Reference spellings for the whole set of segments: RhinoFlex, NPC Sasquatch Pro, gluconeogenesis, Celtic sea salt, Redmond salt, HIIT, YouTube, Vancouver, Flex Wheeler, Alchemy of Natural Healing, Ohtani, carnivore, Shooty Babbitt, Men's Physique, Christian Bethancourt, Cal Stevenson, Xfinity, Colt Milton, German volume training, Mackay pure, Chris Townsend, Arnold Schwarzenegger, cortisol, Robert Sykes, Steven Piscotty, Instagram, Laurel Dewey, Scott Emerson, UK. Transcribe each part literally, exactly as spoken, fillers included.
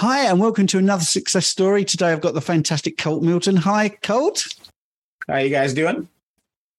Hi, and welcome to another success story. Today, I've got the fantastic Colt Milton. Hi, Colt. How are you guys doing?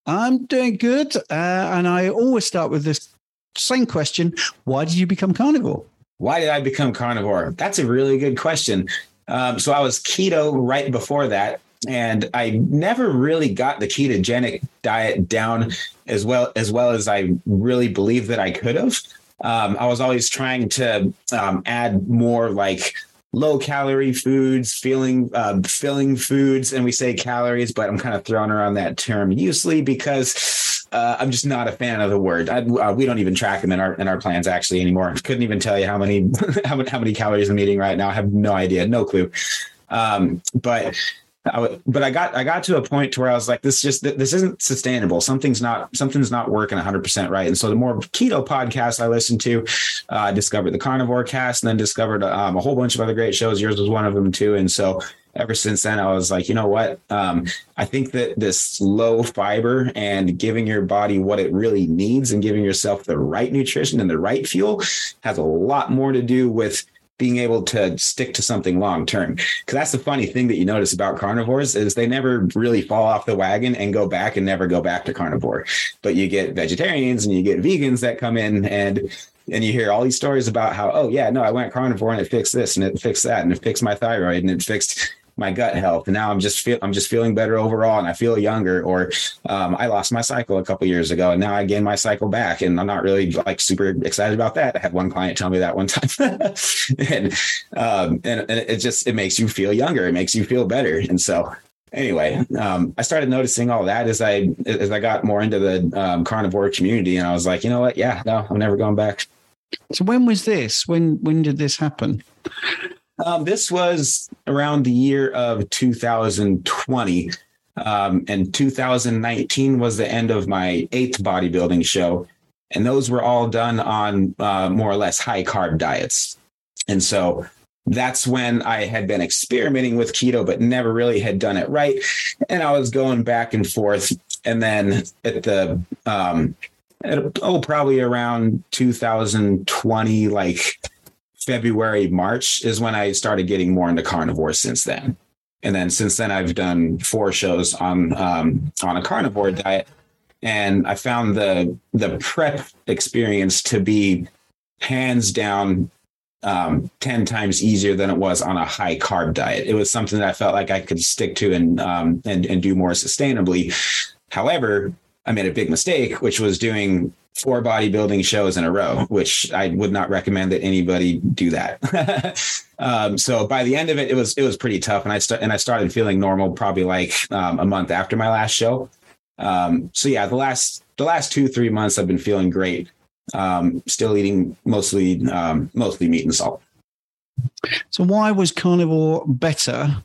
I'm doing good. Uh, and I always start with this same question. Why did you become carnivore? Why did I become carnivore? That's a really good question. Um, so I was keto right before that, and I never really got the ketogenic diet down as well as well as I really believed that I could have. Um, I was always trying to um, add more like low calorie foods, feeling, uh, filling foods. And we say calories, but I'm kind of throwing around that term loosely because uh, I'm just not a fan of the word. I, uh, we don't even track them in our, in our plans actually anymore. Couldn't even tell you how many, how many, how many calories I'm eating right now. I have no idea, no clue. Um, but I would, but I got, I got to a point to where I was like, this just, this isn't sustainable. Something's not, something's not working one hundred percent right. And so the more keto podcasts I listened to, I uh, discovered the Carnivore Cast, and then discovered um, a whole bunch of other great shows. Yours was one of them too. And so ever since then, I was like, you know what? Um, I think that this low fiber and giving your body what it really needs and giving yourself the right nutrition and the right fuel has a lot more to do with being able to stick to something long-term. Because that's the funny thing that you notice about carnivores is they never really fall off the wagon and go back and never go back to carnivore. But you get vegetarians and you get vegans that come in and and you hear all these stories about how, oh yeah, no, I went carnivore and it fixed this and it fixed that and it fixed my thyroid and it fixed my gut health. And now I'm just feel I'm just feeling better overall and I feel younger, or um, I lost my cycle a couple of years ago and now I gained my cycle back and I'm not really like super excited about that. I had one client tell me that one time and, um, and, and it just, it makes you feel younger. It makes you feel better. And so anyway, um, I started noticing all that as I, as I got more into the um, carnivore community, and I was like, you know what? Yeah, no, I'm never going back. So when was this? When, when did this happen? Um, this was around the year of two thousand twenty, um, and two thousand nineteen was the end of my eighth bodybuilding show. And those were all done on uh, more or less high carb diets. And so that's when I had been experimenting with keto, but never really had done it right. And I was going back and forth. And then at the, um, at, oh, probably around two thousand twenty, like February, March is when I started getting more into carnivore since then. And then since then, I've done four shows on um, on a carnivore diet. And I found the the prep experience to be hands down um, ten times easier than it was on a high carb diet. It was something that I felt like I could stick to and um, and, and do more sustainably. However, I made a big mistake, which was doing four bodybuilding shows in a row, which I would not recommend that anybody do that. um, so by the end of it, it was, it was pretty tough. And I st- and I started feeling normal probably like um, a month after my last show. Um, so yeah, the last, the last two, three months I've been feeling great. Um, still eating mostly, um, mostly meat and salt. So why was carnivore better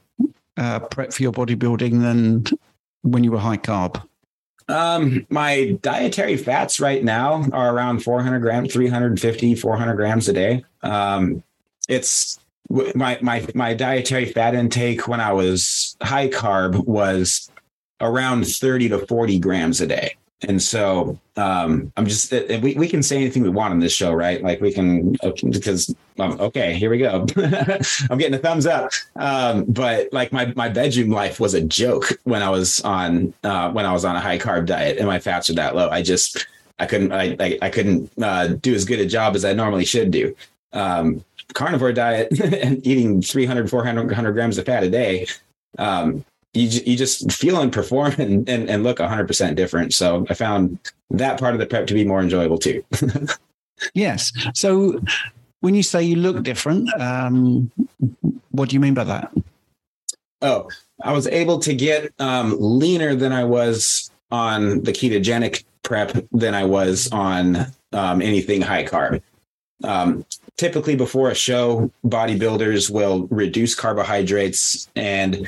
uh, prep for your bodybuilding than when you were high carb? Um, my dietary fats right now are around four hundred grams, three hundred fifty, four hundred grams a day. Um, it's my, my, my dietary fat intake when I was high carb was around thirty to forty grams a day. And so, um, I'm just, we, we can say anything we want on this show, right? Like we can, because um, okay, here we go. I'm getting a thumbs up. Um, but like my, my bedroom life was a joke when I was on, uh, when I was on a high carb diet and my fats were that low. I just, I couldn't, I, I, I couldn't, uh, do as good a job as I normally should do. Um, carnivore diet and eating three hundred, four hundred grams of fat a day. Um, You, you just feel and perform and, and, and look one hundred percent different. So I found that part of the prep to be more enjoyable too. Yes. So when you say you look different, um, what do you mean by that? Oh, I was able to get um, leaner than I was on the ketogenic prep than I was on um, anything high carb. Um, typically before a show, bodybuilders will reduce carbohydrates and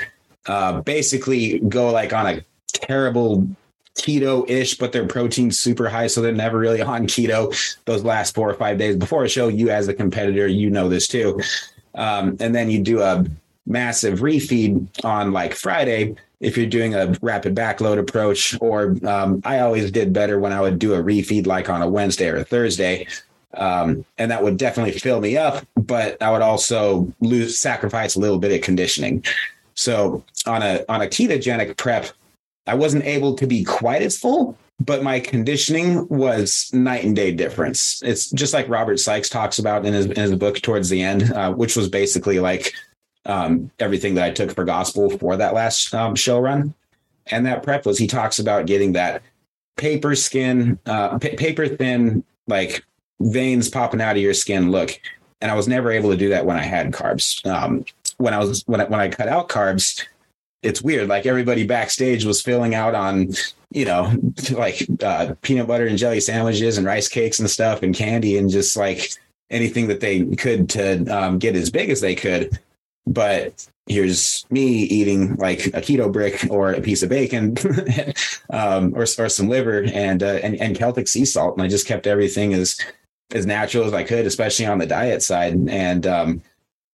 Uh, basically go like on a terrible keto-ish, but their protein's super high, so they're never really on keto those last four or five days before a show. You as the competitor, you know this too. Um, and then you do a massive refeed on like Friday if you're doing a rapid backload approach, or um, I always did better when I would do a refeed like on a Wednesday or a Thursday. Um, and that would definitely fill me up, but I would also lose sacrifice a little bit of conditioning. So on a on a ketogenic prep, I wasn't able to be quite as full, but my conditioning was night and day difference. It's just like Robert Sykes talks about in his, in his book towards the end, uh, which was basically like um, everything that I took for gospel for that last um, show run. And that prep was, he talks about getting that paper skin, uh, p- paper thin, like veins popping out of your skin look. And I was never able to do that when I had carbs. Um, when I was, when I, when I cut out carbs, it's weird. Like everybody backstage was filling out on, you know, like uh, peanut butter and jelly sandwiches and rice cakes and stuff and candy and just like anything that they could to um, get as big as they could. But here's me eating like a keto brick or a piece of bacon um, or, or some liver and, uh, and, and Celtic sea salt. And I just kept everything as, as natural as I could, especially on the diet side. And, um,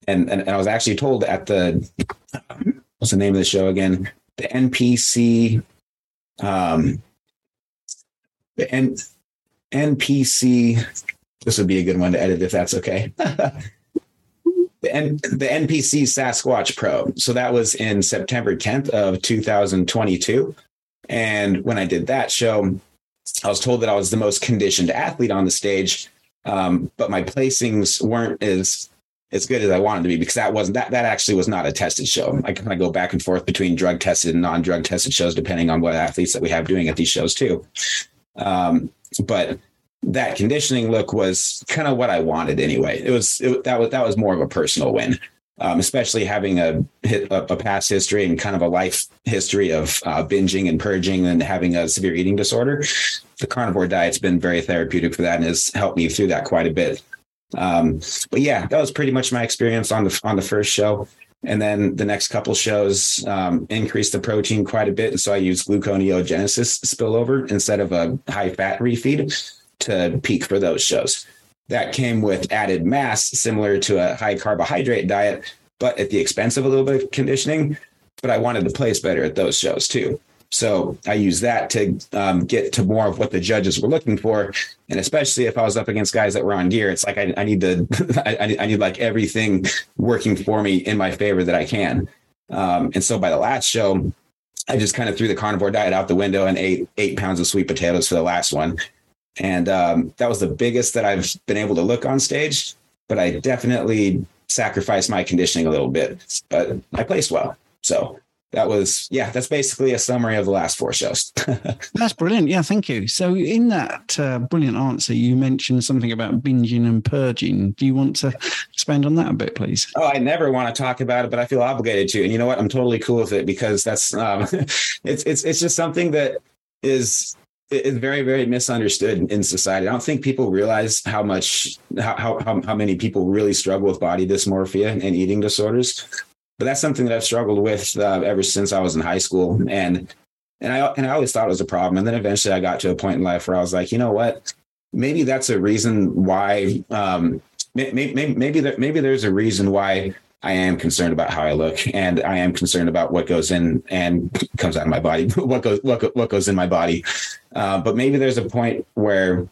and, and, and I was actually told at the, what's the name of the show again? The N P C, um, the N- NPC. This would be a good one to edit if that's okay. the, N- the N P C Sasquatch Pro. So that was in September tenth of two thousand twenty-two. And when I did that show, I was told that I was the most conditioned athlete on the stage. Um, but my placings weren't as as good as I wanted to be, because that wasn't, that, that actually was not a tested show. I kind of go back and forth between drug tested and non-drug tested shows, depending on what athletes that we have doing at these shows too. Um, but that conditioning look was kind of what I wanted anyway. It was, it, that was, that was more of a personal win, um, especially having a, a past history and kind of a life history of uh, binging and purging and having a severe eating disorder. The carnivore diet's been very therapeutic for that and has helped me through that quite a bit. Um, but yeah, that was pretty much my experience on the, on the first show. And then the next couple shows, um, increased the protein quite a bit. And so I used gluconeogenesis spillover instead of a high fat refeed to peak for those shows. That came with added mass, similar to a high carbohydrate diet, but at the expense of a little bit of conditioning, but I wanted to place better at those shows too. So I used that to um, get to more of what the judges were looking for. And especially if I was up against guys that were on gear, it's like, I, I need to, I, I need like everything working for me in my favor that I can. Um, and so by the last show, I just kind of threw the carnivore diet out the window and ate eight pounds of sweet potatoes for the last one. And um, that was the biggest that I've been able to look on stage, but I definitely sacrificed my conditioning a little bit, but I placed well. So that was, yeah, that's basically a summary of the last four shows. That's brilliant. Yeah, thank you. So in that uh, brilliant answer, you mentioned something about binging and purging. Do you want to expand on that a bit, please? Oh, I never want to talk about it, but I feel obligated to. And you know what? I'm totally cool with it, because that's, um, it's, it's, it's just something that is, is very, very misunderstood in society. I don't think people realize how much, how, how, how many people really struggle with body dysmorphia and eating disorders. But that's something that I've struggled with uh, ever since I was in high school. And, and I, and I always thought it was a problem. And then eventually I got to a point in life where I was like, you know what, maybe that's a reason why, um, maybe, maybe, maybe, there, maybe there's a reason why I am concerned about how I look, and I am concerned about what goes in and comes out of my body, what goes, what, what goes in my body. Uh, but maybe there's a point where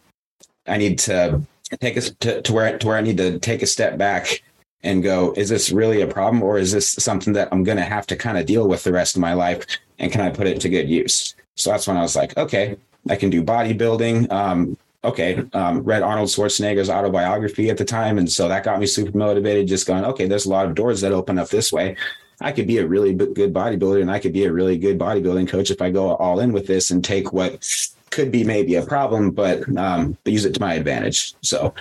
I need to take us to, to where, to where I need to take a step back and go, is this really a problem, or is this something that I'm going to have to kind of deal with the rest of my life? And can I put it to good use? So that's when I was like, okay, I can do bodybuilding. Um, okay. Um, read Arnold Schwarzenegger's autobiography at the time. And so that got me super motivated, just going, okay, there's a lot of doors that open up this way. I could be a really good bodybuilder, and I could be a really good bodybuilding coach if I go all in with this and take what could be maybe a problem, but, um, but use it to my advantage. So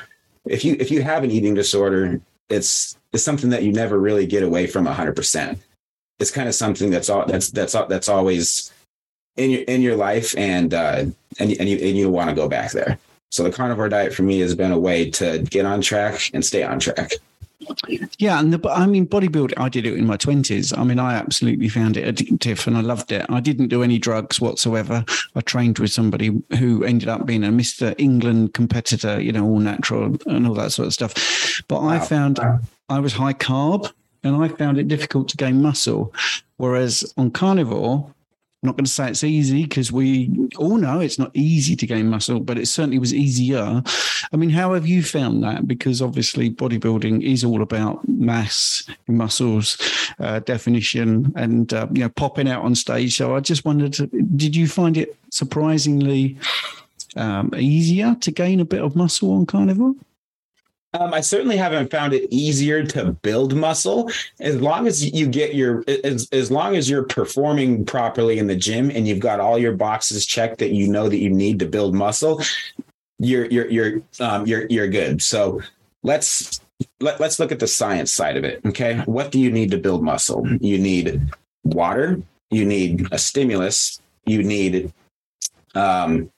if you, if you have an eating disorder, It's it's something that you never really get away from a hundred percent. It's kind of something that's all that's that's all, that's always in your in your life, and uh, and and you and you want to go back there. So the carnivore diet for me has been a way to get on track and stay on track. Yeah, and the, I mean, bodybuilding, I did it in my twenties. I mean, I absolutely found it addictive and I loved it. I didn't do any drugs whatsoever. I trained with somebody who ended up being a Mister England competitor, you know, all natural and all that sort of stuff. But wow. I found I was high carb and I found it difficult to gain muscle. Whereas on carnivore, I'm not going to say it's easy because we all know it's not easy to gain muscle, but it certainly was easier. I mean, how have you found that? Because obviously bodybuilding is all about mass, muscles, uh, definition, and, uh, you know, popping out on stage. So I just wondered, did you find it surprisingly um, easier to gain a bit of muscle on carnivore? Um, I certainly haven't found it easier to build muscle as long as you get your as, as long as you're performing properly in the gym and you've got all your boxes checked that you know that you need to build muscle. You're you're you're um, you're you're good. So let's let, let's look at the science side of it. OK, what do you need to build muscle? You need water. You need a stimulus. You need um,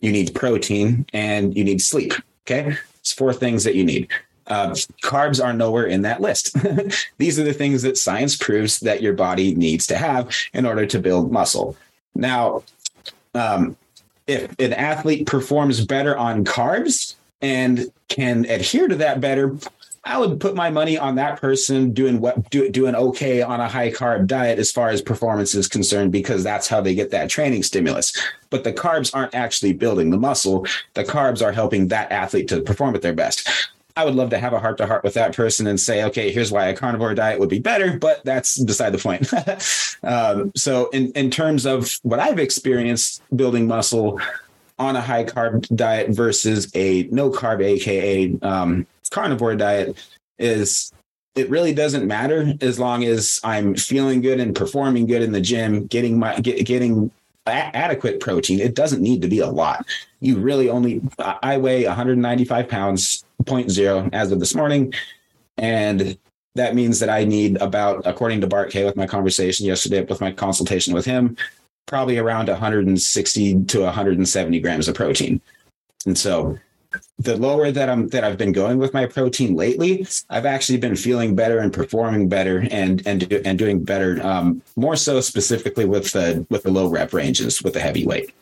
you need protein and you need sleep. OK. Four things that you need. Uh, carbs are nowhere in that list. These are the things that science proves that your body needs to have in order to build muscle. Now, um, if an athlete performs better on carbs and can adhere to that better, I would put my money on that person doing what do, doing okay on a high carb diet as far as performance is concerned, because that's how they get that training stimulus. But the carbs aren't actually building the muscle. The carbs are helping that athlete to perform at their best. I would love to have a heart to heart with that person and say, okay, here's why a carnivore diet would be better, but that's beside the point. um, so in, in terms of what I've experienced building muscle on a high carb diet versus a no carb, A K A um, carnivore diet, is it really doesn't matter as long as I'm feeling good and performing good in the gym, getting my get, getting a- adequate protein. It doesn't need to be a lot. You really only I weigh one hundred ninety-five pounds point zero as of this morning, and that means that I need about, according to Bart K with my conversation yesterday with my consultation with him, probably around one hundred sixty to one hundred seventy grams of protein. And so the lower that I'm that I've been going with my protein lately, I've actually been feeling better and performing better and and and doing better, um, more so specifically with the with the low rep ranges with the heavy weight.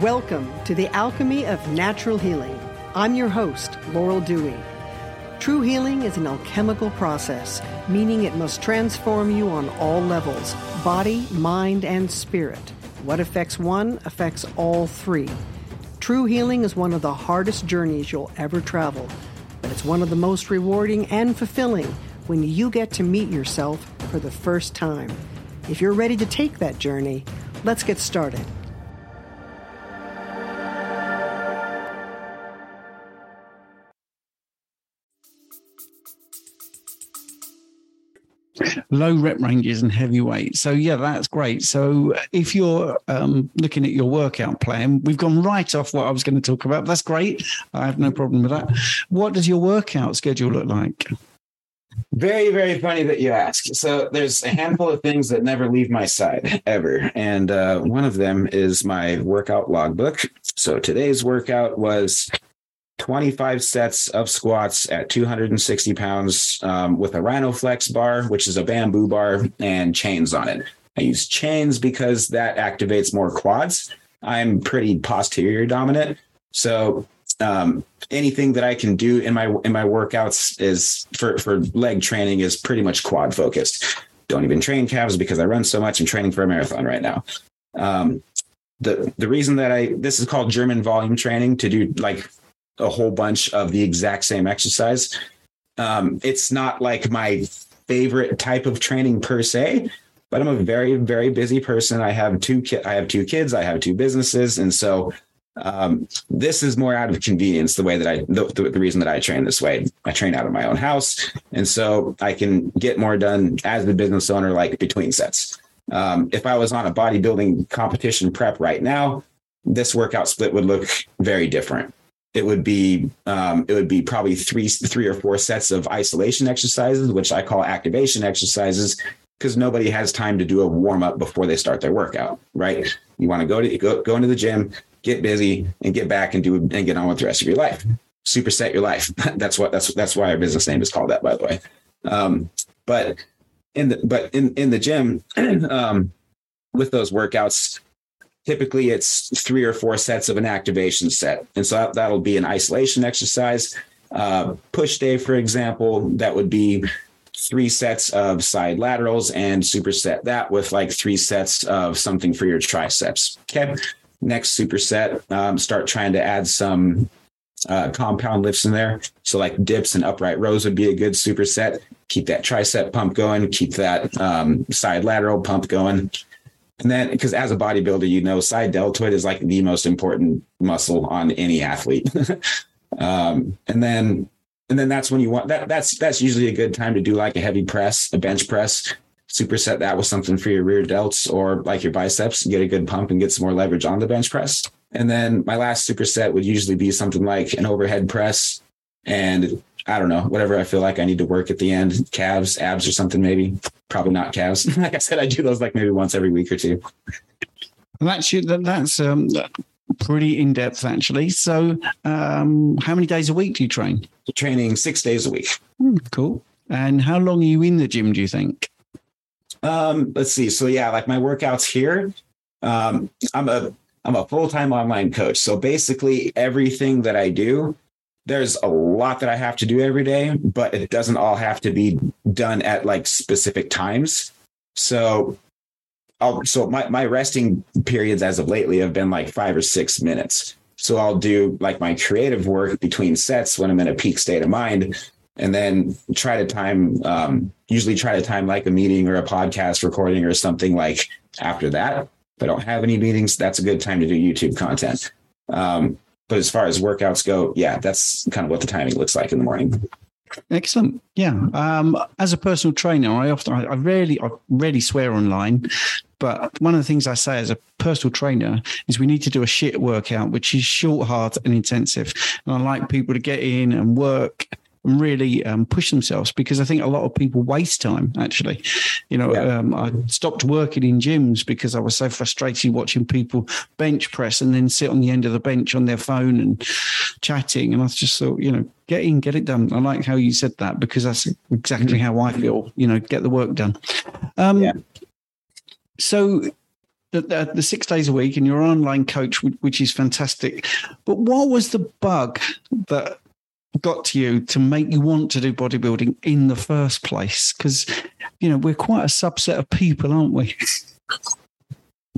Welcome to the Alchemy of Natural Healing. I'm your host, Laurel Dewey. True healing is an alchemical process, meaning it must transform you on all levels: body, mind, and spirit. What affects one affects all three. True healing is one of the hardest journeys you'll ever travel, but it's one of the most rewarding and fulfilling when you get to meet yourself for the first time. If you're ready to take that journey, let's get started. Low rep ranges and heavy weight. So, yeah, that's great. So if you're um, looking at your workout plan, we've gone right off what I was going to talk about. That's great. I have no problem with that. What does your workout schedule look like? Very, very funny that you ask. So there's a handful of things that never leave my side ever. And uh, one of them is my workout logbook. So today's workout was twenty-five sets of squats at two hundred sixty pounds um, with a RhinoFlex bar, which is a bamboo bar, and chains on it. I use chains because that activates more quads. I'm pretty posterior dominant. So um, anything that I can do in my in my workouts is for, for leg training is pretty much quad focused. Don't even train calves because I run so much. I'm training for a marathon right now. Um, the the reason that I this is called German volume training, to do like a whole bunch of the exact same exercise. Um, it's not like my favorite type of training per se, but I'm a very, very busy person. I have two ki- I have two kids, I have two businesses. And so um, this is more out of convenience, the way that I, the, the, the reason that I train this way. I train out of my own house. And so I can get more done as the business owner, like between sets. Um, if I was on a bodybuilding competition prep right now, this workout split would look very different. It would be um, it would be probably three three or four sets of isolation exercises, which I call activation exercises, because nobody has time to do a warm up before they start their workout. Right? You want to go to go, go into the gym, get busy, and get back and do and get on with the rest of your life. Superset your life. That's what that's that's why our business name is called that, by the way. Um, but in the but in in the gym um, with those workouts, typically it's three or four sets of an activation set. And so that'll be an isolation exercise. Uh, push day, for example, that would be three sets of side laterals and superset that with like three sets of something for your triceps. Okay. Next superset, um, start trying to add some uh, compound lifts in there. So like dips and upright rows would be a good superset. Keep that tricep pump going. Keep that um, side lateral pump going. And then, because as a bodybuilder, you know, side deltoid is like the most important muscle on any athlete. um, and then, and then that's when you want that. That's, that's usually a good time to do like a heavy press, a bench press, superset that with something for your rear delts or like your biceps, get a good pump and get some more leverage on the bench press. And then my last superset would usually be something like an overhead press. And I don't know, whatever I feel like I need to work at the end, calves, abs or something, maybe probably not calves. Like I said, I do those like maybe once every week or two. That's that's um, pretty in-depth actually. So um, how many days a week do you train? Training six days a week. Mm, cool. And how long are you in the gym, do you think? Um, let's see. So yeah, like my workouts here, um, I'm a, I'm a full-time online coach. So basically everything that I do, there's a lot that I have to do every day, but it doesn't all have to be done at like specific times. So I'll, so my, my resting periods as of lately have been like five or six minutes. So I'll do like my creative work between sets when I'm in a peak state of mind, and then try to time, um, usually try to time like a meeting or a podcast recording or something like after that. If I don't have any meetings, that's a good time to do YouTube content. Um, but as far as workouts go, yeah, that's kind of what the timing looks like in the morning. Excellent. Yeah. Um, as a personal trainer, I often, I, I rarely, I rarely swear online, but one of the things I say as a personal trainer is we need to do a shit workout, which is short, hard and intensive. And I like people to get in and work and really um, push themselves, because I think a lot of people waste time actually. You know, yeah. um, I stopped working in gyms because I was so frustrated watching people bench press and then sit on the end of the bench on their phone and chatting. And I just thought, you know, get in, get it done. I like how you said that, because that's exactly how I feel, you know, get the work done. Um, yeah. So the, the, the six days a week and your online coach, which is fantastic. But what was the bug that got to you to make you want to do bodybuilding in the first place? Because, you know, we're quite a subset of people, aren't we?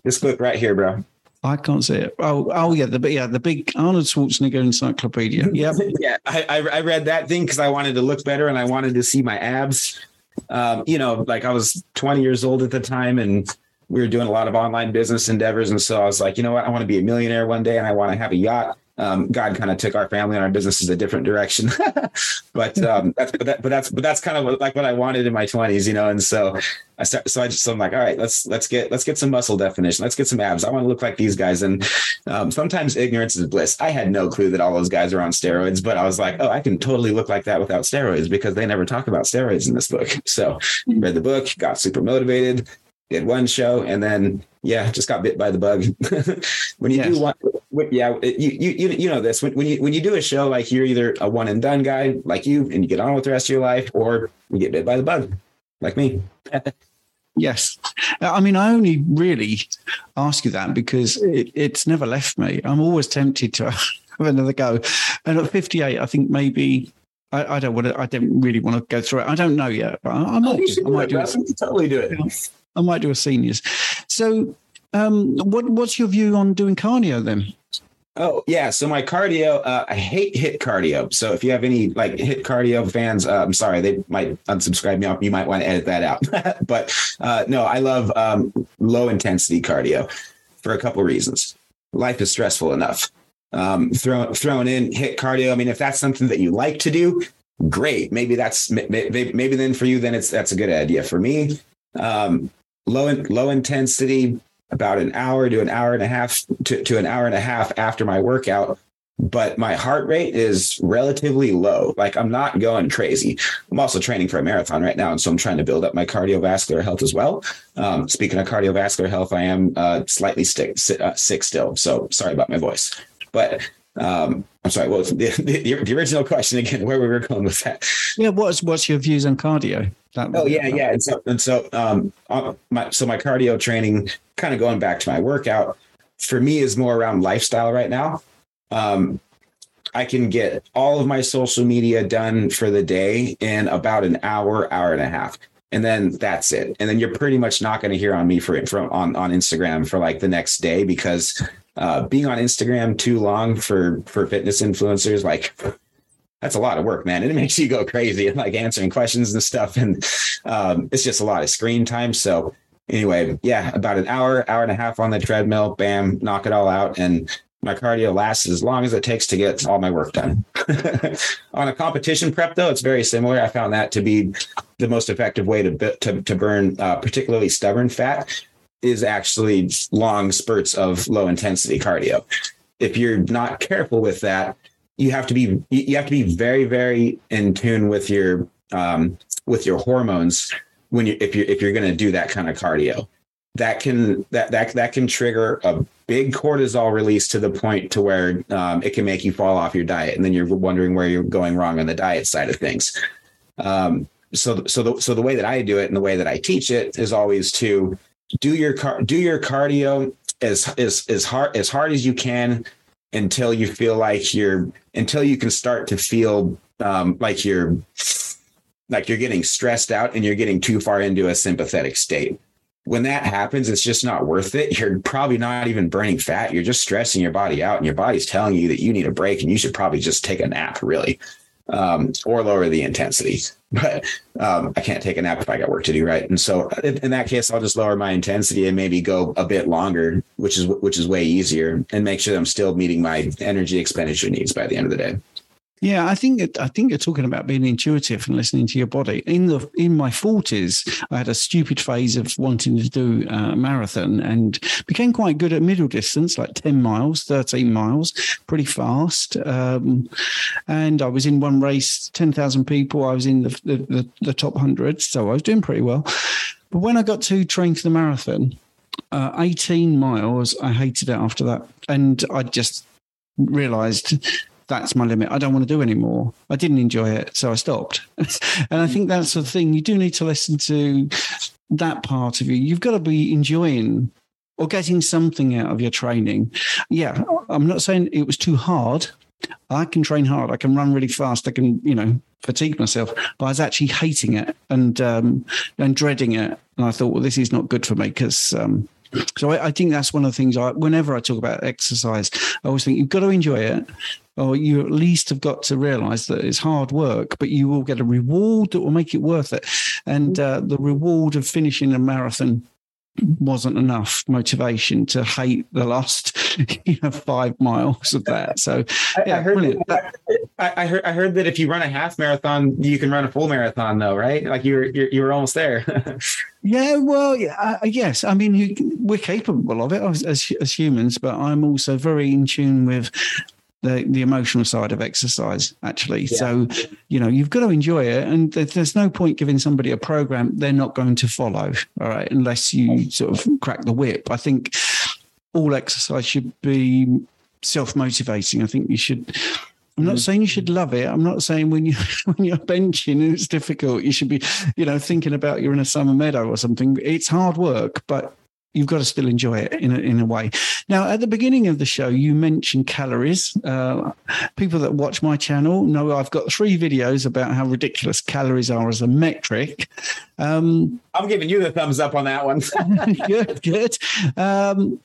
This book right here, bro. I can't see it. Oh, oh yeah, the yeah, the big Arnold Schwarzenegger encyclopedia. Yep. Yeah, I, I read that thing because I wanted to look better and I wanted to see my abs. Um, you know, like I was twenty years old at the time and we were doing a lot of online business endeavors. And so I was like, you know what? I want to be a millionaire one day and I want to have a yacht. Um, God kind of took our family and our businesses a different direction, but, um, that's, but, that, but that's, but that's kind of what, like what I wanted in my twenties, you know? And so I start, so I just, I'm like, all right, let's, let's get, let's get some muscle definition. Let's get some abs. I want to look like these guys. And, um, sometimes ignorance is bliss. I had no clue that all those guys are on steroids, but I was like, oh, I can totally look like that without steroids, because they never talk about steroids in this book. So read the book, got super motivated, did one show, and then, yeah, just got bit by the bug. When you yes. do one, when, yeah, you, you you know this. When, when you when you do a show, like you're either a one and done guy like you, and you get on with the rest of your life, or you get bit by the bug, like me. Yes. I mean, I only really ask you that because it, it's never left me. I'm always tempted to have another go. And at fifty-eight, I think maybe... I, I don't want to. I don't really want to go through it. I don't know yet, but I, I might. Oh, I might do it. it. Totally do it. I might do a seniors. So, um, what what's your view on doing cardio then? Oh yeah, so my cardio. Uh, I hate HIIT cardio. So if you have any like HIIT cardio fans, uh, I'm sorry, they might unsubscribe me off. You might want to edit that out. But uh, no, I love um, low intensity cardio for a couple reasons. Life is stressful enough. Um, thrown, thrown in HIIT cardio. I mean, if that's something that you like to do, great. Maybe that's, maybe, maybe then for you, then it's, that's a good idea. For me, um, low, in, low intensity, about an hour to an hour and a half to, to an hour and a half after my workout. But my heart rate is relatively low. Like I'm not going crazy. I'm also training for a marathon right now. And so I'm trying to build up my cardiovascular health as well. Um, speaking of cardiovascular health, I am, uh, slightly sick, uh, sick still. So sorry about my voice. But um, I'm sorry, what was the, the, the original question again, where we were going with that? Yeah, what's what's your views on cardio? That oh, yeah, that. yeah. And so, and so, um, my, so my cardio training, kind of going back to my workout, for me is more around lifestyle right now. Um, I can get all of my social media done for the day in about an hour, hour and a half. And then that's it. And then you're pretty much not going to hear on me for from on, on Instagram for like the next day, because uh, being on Instagram too long for, for fitness influencers, like that's a lot of work, man. And it makes you go crazy and like answering questions and stuff. And um, it's just a lot of screen time. So anyway, yeah, about an hour, hour and a half on the treadmill, bam, knock it all out. And my cardio lasts as long as it takes to get all my work done. On a competition prep, though, it's very similar. I found that to be the most effective way to to, to burn uh, particularly stubborn fat is actually long spurts of low intensity cardio. If you're not careful with that, you have to be you have to be very, very in tune with your um, with your hormones when you if you if you're going to do that kind of cardio. That can that that that can trigger a big cortisol release to the point to where um, it can make you fall off your diet, and then you're wondering where you're going wrong on the diet side of things. Um, so so the so the way that I do it and the way that I teach it is always to do your car, do your cardio as as as hard as hard as you can until you feel like you're until you can start to feel um, like you're like you're getting stressed out and you're getting too far into a sympathetic state. When that happens, it's just not worth it. You're probably not even burning fat. You're just stressing your body out, and your body's telling you that you need a break and you should probably just take a nap, really, um, or lower the intensity. But um, I can't take a nap if I got work to do, right? And so in, in that case, I'll just lower my intensity and maybe go a bit longer, which is which is way easier, and make sure that I'm still meeting my energy expenditure needs by the end of the day. Yeah, I think it, I think you're talking about being intuitive and listening to your body. In the in my forties, I had a stupid phase of wanting to do a marathon and became quite good at middle distance, like ten miles, thirteen miles, pretty fast. Um, and I was in one race, ten thousand people. I was in the, the, the, the top one hundred, so I was doing pretty well. But when I got to train for the marathon, uh, eighteen miles, I hated it after that. And I just realised... that's my limit. I don't want to do anymore. I didn't enjoy it, so I stopped. And I think that's the thing. You do need to listen to that part of you. You've got to be enjoying or getting something out of your training. Yeah, I'm not saying it was too hard. I can train hard. I can run really fast. I can, you know, fatigue myself. But I was actually hating it and um, and dreading it. And I thought, well, this is not good for me because... Um, So I, I think that's one of the things I, whenever I talk about exercise, I always think you've got to enjoy it, or you at least have got to realize that it's hard work, but you will get a reward that will make it worth it. And uh, the reward of finishing a marathon wasn't enough motivation to hate the last, you know, five miles of that. So yeah, I heard that, I heard I heard that if you run a half marathon, you can run a full marathon, though, right? Like you were you're, you were almost there. Yeah, well, yeah, uh, yes. I mean, you, we're capable of it as, as as humans, but I'm also very in tune with the the emotional side of exercise, actually. Yeah. So, you know, you've got to enjoy it. And there's no point giving somebody a program they're not going to follow, all right, unless you sort of crack the whip. I think all exercise should be self-motivating. I think you should... I'm not saying you should love it. I'm not saying when you when you're benching and it's difficult, you should be, you know, thinking about you're in a summer meadow or something. It's hard work, but you've got to still enjoy it in a, in a way. Now, at the beginning of the show, you mentioned calories. Uh, people that watch my channel know I've got three videos about how ridiculous calories are as a metric. Um, I'm giving you the thumbs up on that one. Good, good. Um,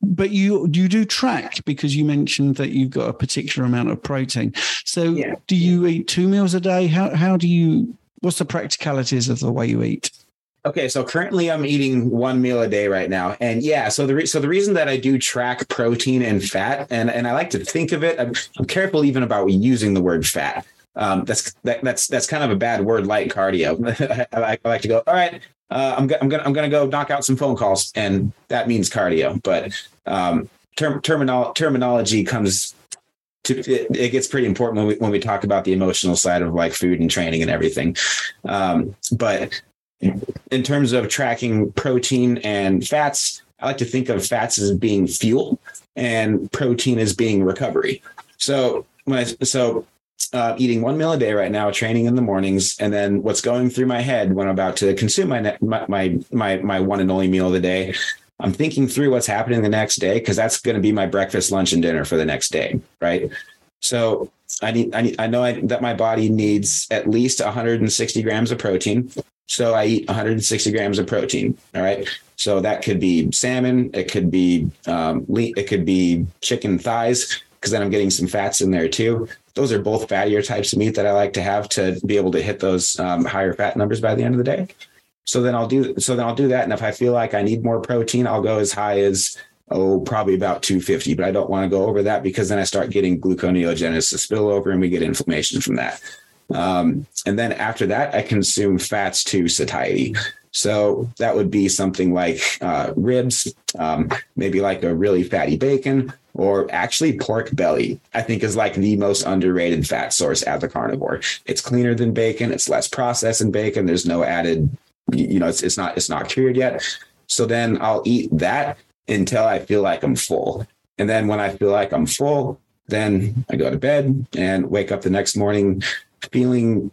But you you do track, because you mentioned that you've got a particular amount of protein. So yeah. Do you eat two meals a day? How how do you, what's the practicalities of the way you eat? Okay, so currently I'm eating one meal a day right now. And yeah, so the re- so the reason that I do track protein and fat, and, and I like to think of it, I'm, I'm careful even about using the word fat. Um, that's that, that's that's kind of a bad word, like cardio. I, like, I like to go, all right. Uh, I'm, go- I'm gonna I'm gonna go knock out some phone calls, and that means cardio. But um, term- terminolo- terminology comes to it, it gets pretty important when we when we talk about the emotional side of like food and training and everything. Um, but in terms of tracking protein and fats, I like to think of fats as being fuel and protein as being recovery. So when I, so. Uh, eating one meal a day right now, training in the mornings, and then what's going through my head when I'm about to consume my ne- my, my my my one and only meal of the day, I'm thinking through what's happening the next day, because that's going to be my breakfast, lunch, and dinner for the next day, right? So I need, I need, I know I, that my body needs at least one hundred sixty grams of protein. So I eat one hundred sixty grams of protein. All right. So that could be salmon. It could be, um, le- it could be chicken thighs, because then I'm getting some fats in there too. Those are both fattier types of meat that I like to have to be able to hit those um, higher fat numbers by the end of the day. So then I'll do, so then I'll do that. And if I feel like I need more protein, I'll go as high as, oh, probably about two fifty, but I don't want to go over that because then I start getting gluconeogenesis spillover and we get inflammation from that. Um, and then after that, I consume fats to satiety. So that would be something like uh, ribs, um, maybe like a really fatty bacon, or actually pork belly, I think is like the most underrated fat source as a carnivore. It's cleaner than bacon. It's less processed than bacon. There's no added, you know, it's, it's not, it's not cured yet. So then I'll eat that until I feel like I'm full. And then when I feel like I'm full, then I go to bed and wake up the next morning feeling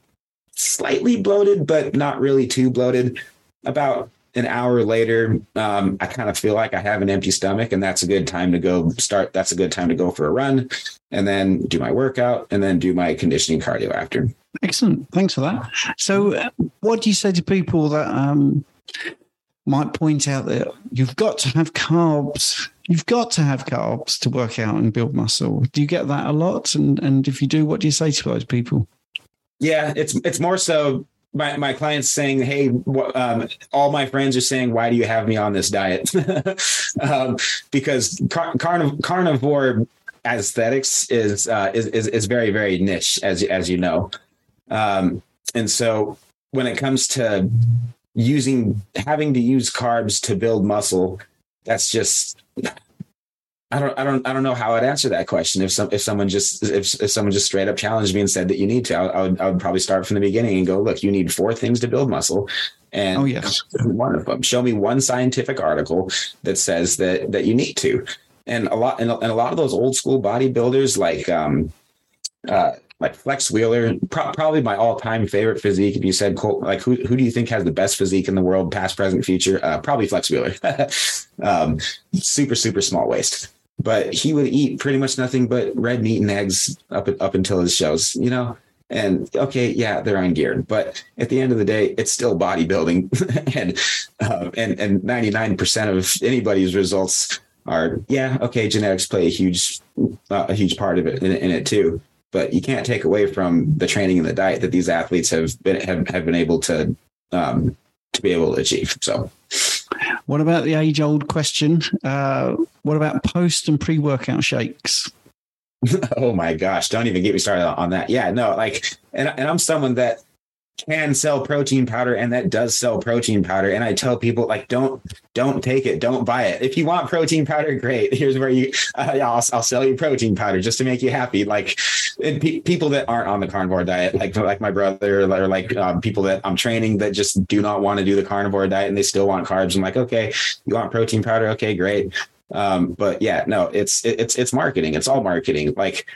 slightly bloated, but not really too bloated. About an hour later, um, I kind of feel like I have an empty stomach, and that's a good time to go start. That's a good time to go for a run and then do my workout and then do my conditioning cardio after. Excellent. Thanks for that. So uh, what do you say to people that um, might point out that you've got to have carbs, you've got to have carbs to work out and build muscle? Do you get that a lot? And and if you do, what do you say to those people? Yeah, it's it's more so my, my clients saying, hey, um, all my friends are saying, why do you have me on this diet? um, because car- carniv- carnivore aesthetics is, uh, is, is, is very, very niche, as, as you know. Um, and so when it comes to using, having to use carbs to build muscle, that's just, I don't, I don't, I don't know how I'd answer that question. If some, if someone just, if, if someone just straight up challenged me and said that you need to, I, I would, I would probably start from the beginning and go, look, you need four things to build muscle. And oh, yes. One of them, show me one scientific article that says that, that you need to. And a lot, and a, and a lot of those old school bodybuilders, like, um, uh, like Flex Wheeler, pro- probably my all-time favorite physique. If you said, Colt, like, who who do you think has the best physique in the world, past, present, future? Uh, probably Flex Wheeler. um, super, super small waist. But he would eat pretty much nothing but red meat and eggs up up until his shows, you know? And okay, yeah, they're ungeared, but at the end of the day, it's still bodybuilding. and, uh, and and ninety-nine percent of anybody's results are, yeah, okay, genetics play a huge, uh, a huge part of it in, in it too. But you can't take away from the training and the diet that these athletes have been have, have been able to um, to be able to achieve. So, what about the age old question? Uh, what about post and pre workout shakes? Oh my gosh! Don't even get me started on that. Yeah, no, like, and and I'm someone that can sell protein powder and that does sell protein powder. And I tell people, like, don't, don't take it. Don't buy it. If you want protein powder, great. Here's where you, uh, I'll, I'll sell you protein powder just to make you happy. Like and pe- people that aren't on the carnivore diet, like, like my brother or like um, people that I'm training that just do not want to do the carnivore diet and they still want carbs. I'm like, okay, you want protein powder? Okay, great. Um, but yeah, no, it's, it, it's, it's marketing. It's all marketing. Like,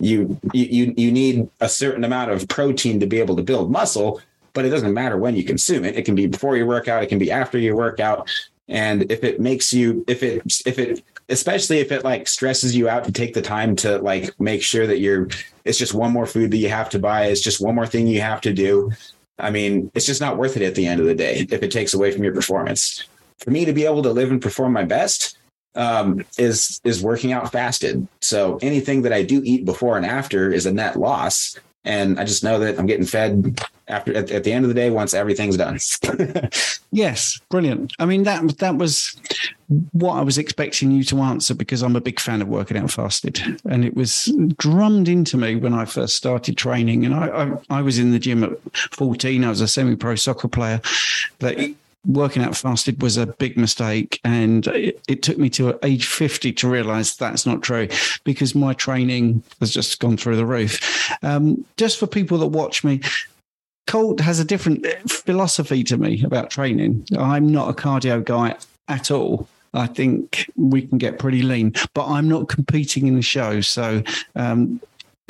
You you you need a certain amount of protein to be able to build muscle, but it doesn't matter when you consume it. It can be before your workout. It can be after your workout. And if it makes you, if it, if it, especially if it like stresses you out to take the time to like make sure that you're, it's just one more food that you have to buy. It's just one more thing you have to do. I mean, it's just not worth it at the end of the day if it takes away from your performance. For me to be able to live and perform my best, um, is, is working out fasted. So anything that I do eat before and after is a net loss. And I just know that I'm getting fed after, at, at the end of the day, once everything's done. Yes. Brilliant. I mean, that, that was what I was expecting you to answer because I'm a big fan of working out fasted. And it was drummed into me when I first started training. And I, I, I was in the gym at fourteen. I was a semi-pro soccer player, but working out fasted was a big mistake, and it, it took me to age fifty to realize that's not true because my training has just gone through the roof. Um, just for people that watch me, Colt has a different philosophy to me about training. I'm not a cardio guy at all. I think we can get pretty lean, but I'm not competing in the show. So, um,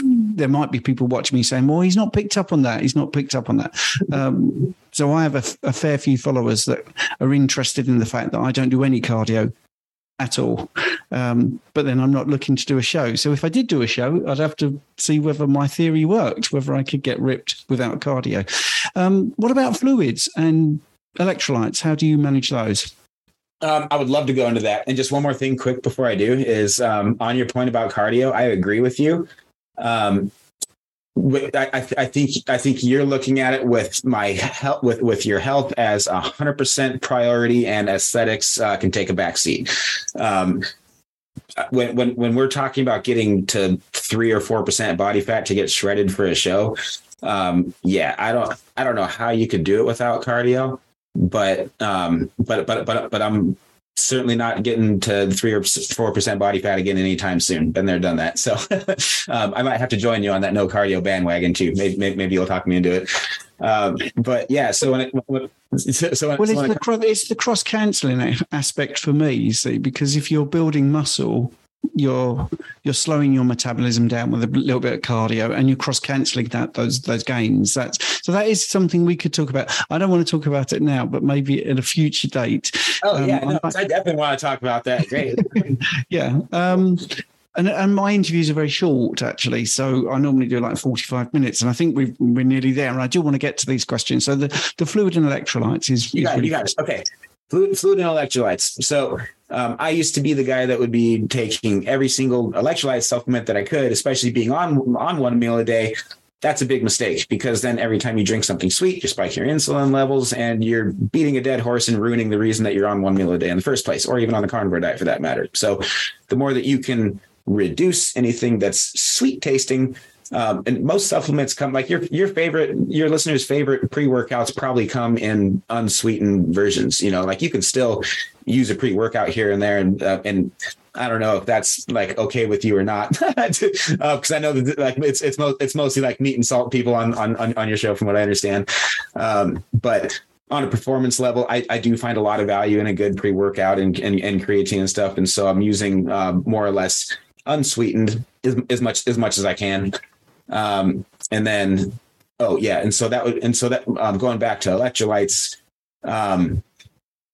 there might be people watching me saying, well, he's not picked up on that. He's not picked up on that. Um, so I have a, a fair few followers that are interested in the fact that I don't do any cardio at all. Um, but then I'm not looking to do a show. So if I did do a show, I'd have to see whether my theory worked, whether I could get ripped without cardio. Um, what about fluids and electrolytes? How do you manage those? Um, I would love to go into that. And just one more thing quick before I do is um, on your point about cardio, I agree with you. Um, I, I, I think I think you're looking at it with my health, with, with your health as a hundred percent priority, and aesthetics uh, can take a backseat. Um, when when when we're talking about getting to three or four percent body fat to get shredded for a show, um, yeah, I don't I don't know how you could do it without cardio. But um, but but but but I'm certainly not getting to three or four percent body fat again anytime soon. Been there, done that. So um, I might have to join you on that no cardio bandwagon too. Maybe maybe you'll talk me into it. Um, but yeah, so when it, when, so when, well, so when it's, it the, it's the cross cancelling aspect for me. You see, because if you're building muscle, you're you're slowing your metabolism down with a little bit of cardio, and you're cross cancelling that those those gains. That's so that is something we could talk about. I don't want to talk about it now, but maybe at a future date. Oh um, yeah, no, I, I definitely want to talk about that. Great. yeah, um, and and my interviews are very short actually, so I normally do like forty-five minutes, and I think we've, we're nearly there. And I do want to get to these questions. So the the fluid and electrolytes is you got, is really you got it. Okay. Fluid, fluid and electrolytes. So um, I used to be the guy that would be taking every single electrolyte supplement that I could, especially being on on one meal a day. That's a big mistake, because then every time you drink something sweet, you spike your insulin levels and you're beating a dead horse and ruining the reason that you're on one meal a day in the first place, or even on the carnivore diet for that matter. So the more that you can reduce anything that's sweet tasting, Um, and most supplements come like your, your favorite, your listeners' favorite pre-workouts probably come in unsweetened versions, you know, like you can still use a pre-workout here and there. And, uh, and I don't know if that's like, okay with you or not, because uh, I know that like it's, it's, mo- it's mostly like meat and salt people on, on, on your show from what I understand. Um, but on a performance level, I, I do find a lot of value in a good pre-workout and, and, and creatine and stuff. And so I'm using uh, more or less unsweetened as, as much, as much as I can. Um, and then, oh yeah. And so that would, and so that, um, going back to electrolytes, um,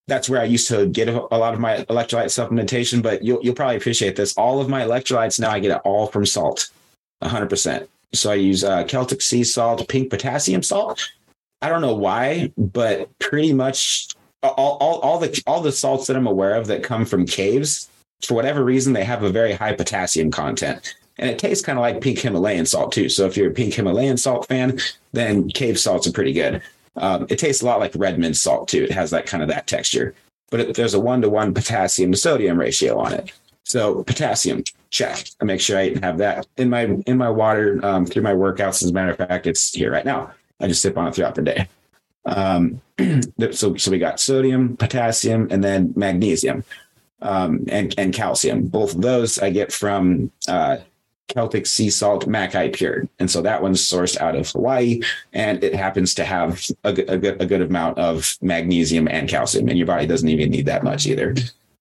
that's where I used to get a, a lot of my electrolyte supplementation, but you'll, you'll probably appreciate this. All of my electrolytes now, I get it all from salt, a hundred percent. So I use, uh, Celtic sea salt, pink potassium salt. I don't know why, but pretty much all, all, all the, all the salts that I'm aware of that come from caves, for whatever reason, they have a very high potassium content. And it tastes kind of like pink Himalayan salt too. So if you're a pink Himalayan salt fan, then cave salts are pretty good. Um, it tastes a lot like Redmond salt too. It has that kind of that texture, but it, there's a one to one potassium to sodium ratio on it. So potassium, check. I make sure I have that in my, in my water um, through my workouts. As a matter of fact, it's here right now. I just sip on it throughout the day. Um, so, so we got sodium, potassium, and then magnesium um, and, and calcium. Both of those I get from, uh, Celtic sea salt, Mackay pure. And so that one's sourced out of Hawaii, and it happens to have a, a, good, a good amount of magnesium and calcium, and your body doesn't even need that much either.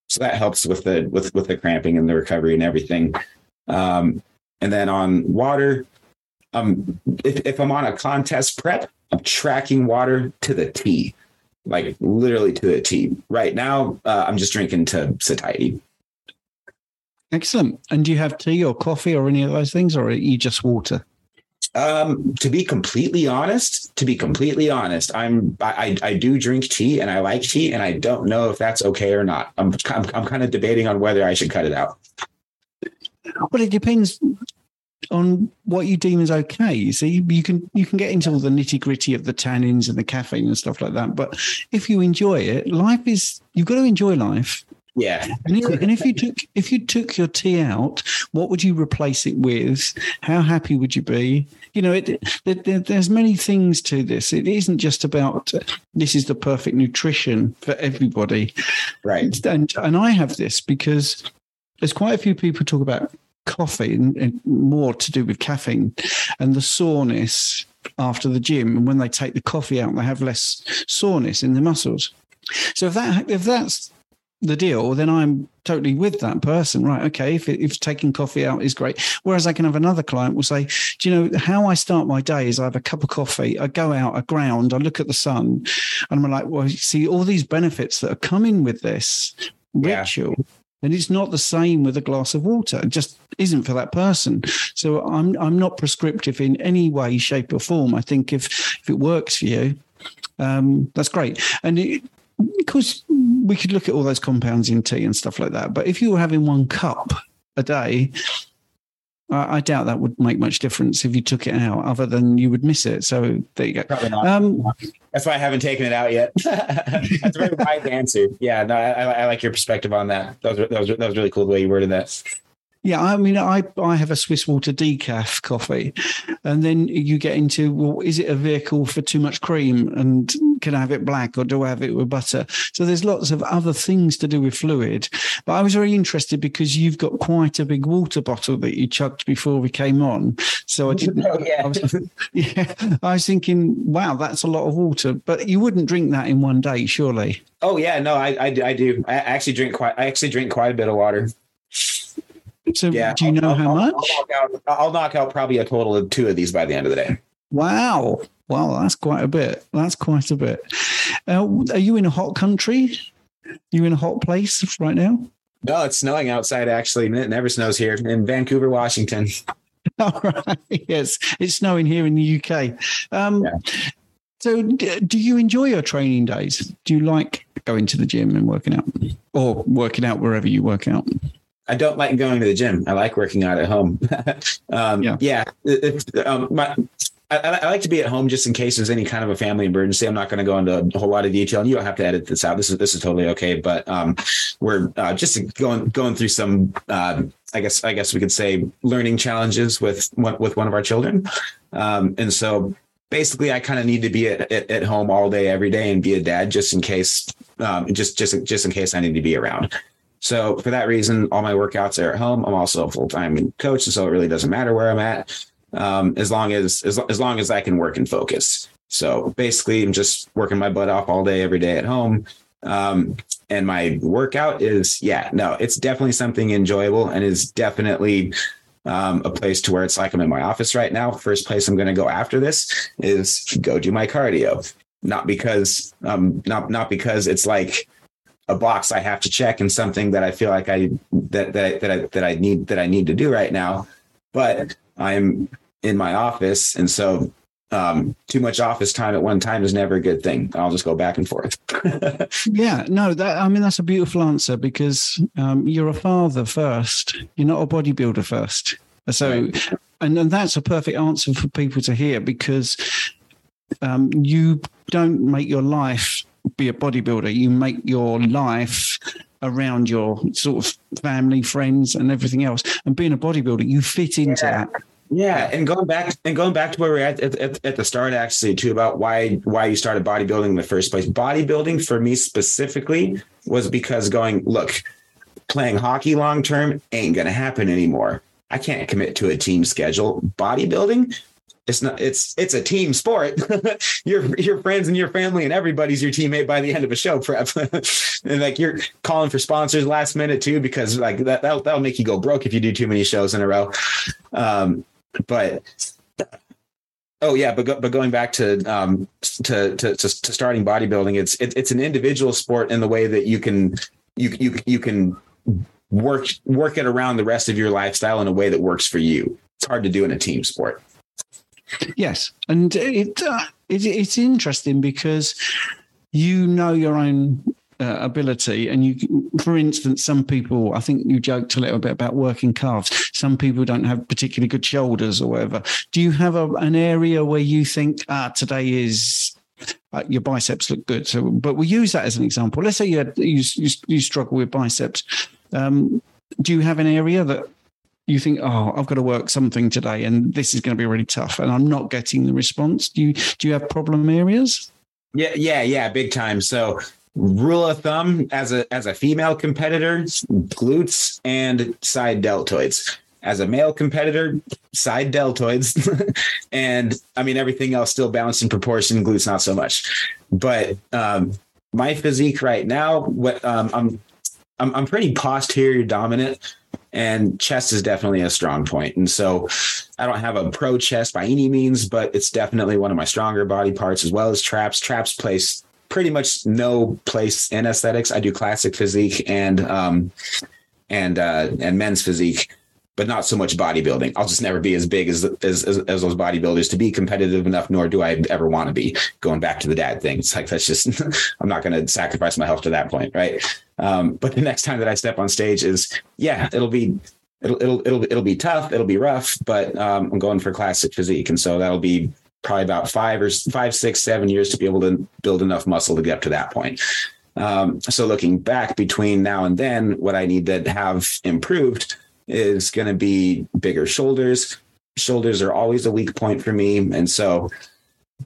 So that helps with the, with, with the cramping and the recovery and everything. Um, and then on water, um, if, if I'm on a contest prep, I'm tracking water to the T, like literally to the T. Right now, uh, I'm just drinking to satiety. Excellent. And do you have tea or coffee or any of those things, or are you just water? Um, to be completely honest, to be completely honest, I'm I, I do drink tea, and I like tea, and I don't know if that's okay or not. I'm I'm, I'm kind of debating on whether I should cut it out. Well, it depends on what you deem as okay. You see, you can you can get into all the nitty gritty of the tannins and the caffeine and stuff like that. But if you enjoy it, life is you've got to enjoy life. Yeah. And if, and if you took if you took your tea out, what would you replace it with? How happy would you be? You know, it, there, there's many things to this. It isn't just about this is the perfect nutrition for everybody. Right. And and I have this because there's quite a few people talk about coffee and, and more to do with caffeine and the soreness after the gym. And when they take the coffee out, they have less soreness in their muscles. So if that if that's the deal, then I'm totally with that person. Right. Okay. If, if taking coffee out is great. Whereas I can have another client will say, do you know how I start my day is I have a cup of coffee. I go out, I ground, I look at the sun, and I'm like, well, you see all these benefits that are coming with this yeah. ritual. And it's not the same with a glass of water. It just isn't for that person. So I'm I'm not prescriptive in any way, shape or form. I think if, if it works for you, um, that's great. And it, of course, we could look at all those compounds in tea and stuff like that. But if you were having one cup a day, I, I doubt that would make much difference if you took it out, other than you would miss it. So there you go. Probably not. Um, That's why I haven't taken it out yet. That's a very wide answer. Yeah, no, I, I like your perspective on that. That was, that was, that was really cool the way you worded that. Yeah, I mean, I, I have a Swiss water decaf coffee, and then you get into, well, is it a vehicle for too much cream, and can I have it black, or do I have it with butter? So there's lots of other things to do with fluid. But I was very interested because you've got quite a big water bottle that you chugged before we came on. So I didn't. Oh, yeah. I was, yeah, I was thinking, wow, that's a lot of water. But you wouldn't drink that in one day, surely? Oh yeah, no, I I, I do. I actually drink quite. I actually drink quite a bit of water. So yeah, do you know I'll, how I'll, much? I'll knock, out, I'll knock out probably a total of two of these by the end of the day. Wow. Wow, that's quite a bit. That's quite a bit. Uh, are you in a hot country? Are you in a hot place right now? No, it's snowing outside, actually. It never snows here in Vancouver, Washington. All right. Yes, it's snowing here in the U K. Um, yeah. So do you enjoy your training days? Do you like going to the gym and working out, or working out wherever you work out? I don't like going to the gym. I like working out at home. um, yeah. yeah it, it, um, my, I, I like to be at home just in case there's any kind of a family emergency. I'm not going to go into a whole lot of detail, and you don't have to edit this out. This is, this is totally okay. But um, we're uh, just going, going through some, uh, I guess, I guess we could say learning challenges with one, with one of our children. Um, and so basically I kind of need to be at, at, at home all day, every day, and be a dad just in case, um, just, just, just in case I need to be around. So for that reason, all my workouts are at home. I'm also a full-time coach, and so it really doesn't matter where I'm at, um, as long as, as as long as I can work and focus. So basically, I'm just working my butt off all day, every day at home. Um, and my workout is, yeah, no, it's definitely something enjoyable, and is definitely um, a place to where it's like I'm in my office right now. First place I'm going to go after this is go do my cardio. Not because um, not not because it's like a box I have to check and something that I feel like I that that that I that I need that I need to do right now, but I'm in my office, and so um, too much office time at one time is never a good thing. I'll just go back and forth. Yeah, no, that I mean that's a beautiful answer, because um, you're a father first. You're not a bodybuilder first. So, right. and, and that's a perfect answer for people to hear, because um, you don't make your life be a bodybuilder. You make your life around your sort of family, friends, and everything else. And being a bodybuilder, you fit into yeah. that. Yeah, and going back and going back to where we're at, at at the start, actually, too, about why why you started bodybuilding in the first place. Bodybuilding for me specifically was because going, look, playing hockey long term ain't gonna happen anymore. I can't commit to a team schedule. Bodybuilding, It's not. It's it's a team sport. your your friends and your family and everybody's your teammate by the end of a show prep, and like you're calling for sponsors last minute too, because like that that'll, that'll make you go broke if you do too many shows in a row. Um, but oh yeah, but go, but going back to um to to to, to starting bodybuilding, it's it, it's an individual sport in the way that you can you you you can work work it around the rest of your lifestyle in a way that works for you. It's hard to do in a team sport. Yes, and it, uh, it it's interesting because you know your own uh, ability, and you, for instance, some people, I think you joked a little bit about working calves. Some people don't have particularly good shoulders or whatever. Do you have a, an area where you think ah today is uh, your biceps look good? So, but we use that as an example. Let's say you had, you, you you struggle with biceps. Um, do you have an area that you think, oh, I've got to work something today and this is going to be really tough and I'm not getting the response? Do you do you have problem areas? Yeah, yeah, yeah, big time. So rule of thumb as a as a female competitor, glutes and side deltoids. As a male competitor, side deltoids. And I mean, everything else still balanced in proportion, glutes not so much. But um, my physique right now, what um, I'm, I'm, I'm pretty posterior dominant. And chest is definitely a strong point. And so I don't have a pro chest by any means, but it's definitely one of my stronger body parts, as well as traps. Traps place pretty much no place in aesthetics. I do classic physique and um, and uh, and Men's Physique, but not so much bodybuilding. I'll just never be as big as as as, as those bodybuilders to be competitive enough, nor do I ever want to be. Going back to the dad thing, it's like, that's just, I'm not going to sacrifice my health to that point, right? Um, but the next time that I step on stage is, yeah, it'll be, it'll, it'll, it'll, it'll be tough. It'll be rough, but um, I'm going for classic physique. And so that'll be probably about five or five, six, seven years to be able to build enough muscle to get up to that point. Um, so looking back between now and then, what I need to have improved is going to be bigger shoulders. Shoulders are always a weak point for me. And so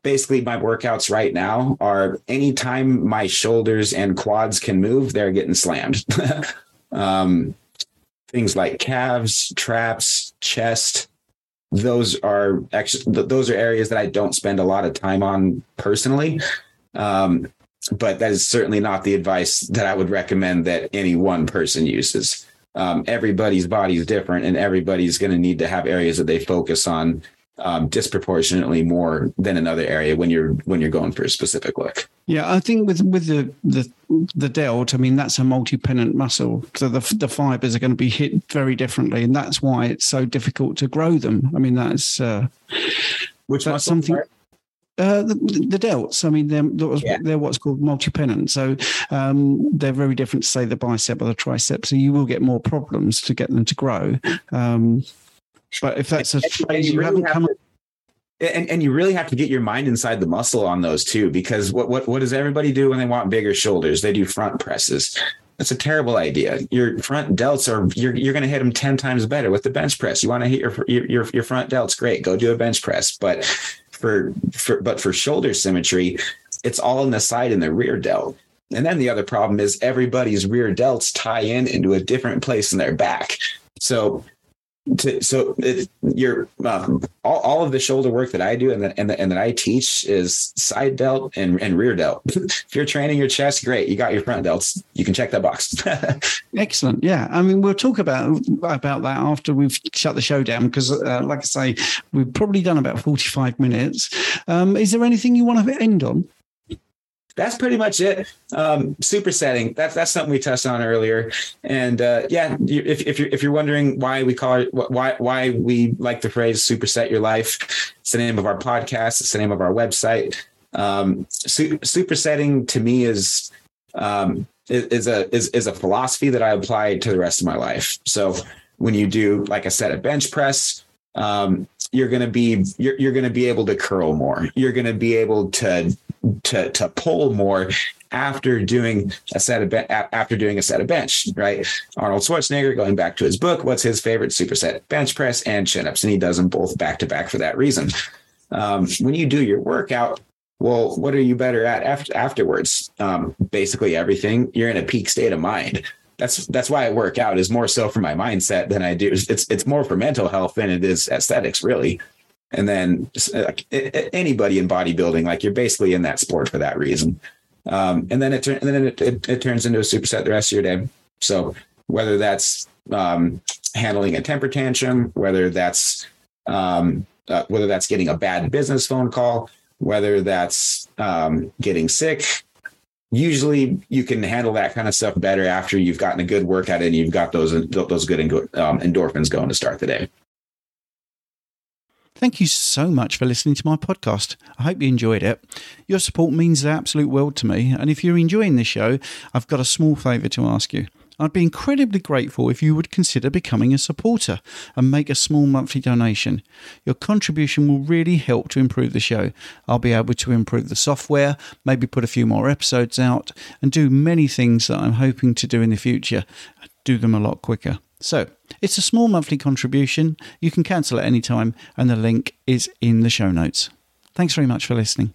basically my workouts right now are anytime my shoulders and quads can move, they're getting slammed. um, things like calves, traps, chest. Those are actually, those are areas that I don't spend a lot of time on personally. Um, but that is certainly not the advice that I would recommend that any one person uses. Um, everybody's body is different, and everybody's going to need to have areas that they focus on um, disproportionately more than another area when you're when you're going for a specific look. Yeah, I think with with the the, the delt, I mean, that's a multi-pennant muscle, so the the fibers are going to be hit very differently, and that's why it's so difficult to grow them. I mean, that's uh, which that's something. Part? Uh, the, the delts, I mean, they're, yeah. they're what's called multi-pennant. So um, they're very different to, say, the bicep or the tricep. So you will get more problems to get them to grow. Um, but if that's a phrase you, you really haven't have come to, up... And, and you really have to get your mind inside the muscle on those too, because what, what, what does everybody do when they want bigger shoulders? They do front presses. That's a terrible idea. Your front delts are, you're, you're going to hit them ten times better with the bench press. You want to hit your, your, your front delts, great, go do a bench press. But... For, for but for shoulder symmetry, it's all in the side and the rear delt. And then the other problem is everybody's rear delts tie in into a different place in their back. So, to, so it, your um, all, all of the shoulder work that I do and that and, and that I teach is side delt and, and rear delt. If you're training your chest, great, you got your front delts. You can check that box. Excellent. Yeah, I mean, we'll talk about about that after we've shut the show down because, uh, like I say, we've probably done about forty-five minutes. Um, is there anything you want to end on? That's pretty much it. Um, supersetting. That's, that's something we touched on earlier. And uh, yeah, you, if, if you're, if you're wondering why we call it, why, why we like the phrase superset your life, it's the name of our podcast. It's the name of our website. Um, su- supersetting to me is, um, is, is a, is, is a philosophy that I apply to the rest of my life. So when you do, like I said, a bench press, um, you're going to be, you're, you're going to be able to curl more. You're going to be able to, to to pull more after doing a set of be- after doing a set of bench, right? Arnold Schwarzenegger, going back to his book, what's his favorite superset? Bench press and chin-ups, and he does them both back to back for that reason. Um, when you do your workout, well, what are you better at after, afterwards? Um, basically everything. You're in a peak state of mind. That's that's why I work out, is more so for my mindset than I do. It's it's more for mental health than it is aesthetics, really. And then uh, anybody in bodybuilding, like, you're basically in that sport for that reason. Um, and then it turns, then it, it, it turns into a superset the rest of your day. So whether that's um, handling a temper tantrum, whether that's um, uh, whether that's getting a bad business phone call, whether that's um, getting sick, usually you can handle that kind of stuff better after you've gotten a good workout and you've got those those good um, endorphins going to start the day. Thank you so much for listening to my podcast. I hope you enjoyed it. Your support means the absolute world to me. And if you're enjoying the show, I've got a small favour to ask you. I'd be incredibly grateful if you would consider becoming a supporter and make a small monthly donation. Your contribution will really help to improve the show. I'll be able to improve the software, maybe put a few more episodes out, and do many things that I'm hoping to do in the future. Do them a lot quicker. So it's a small monthly contribution. You can cancel at any time, and the link is in the show notes. Thanks very much for listening.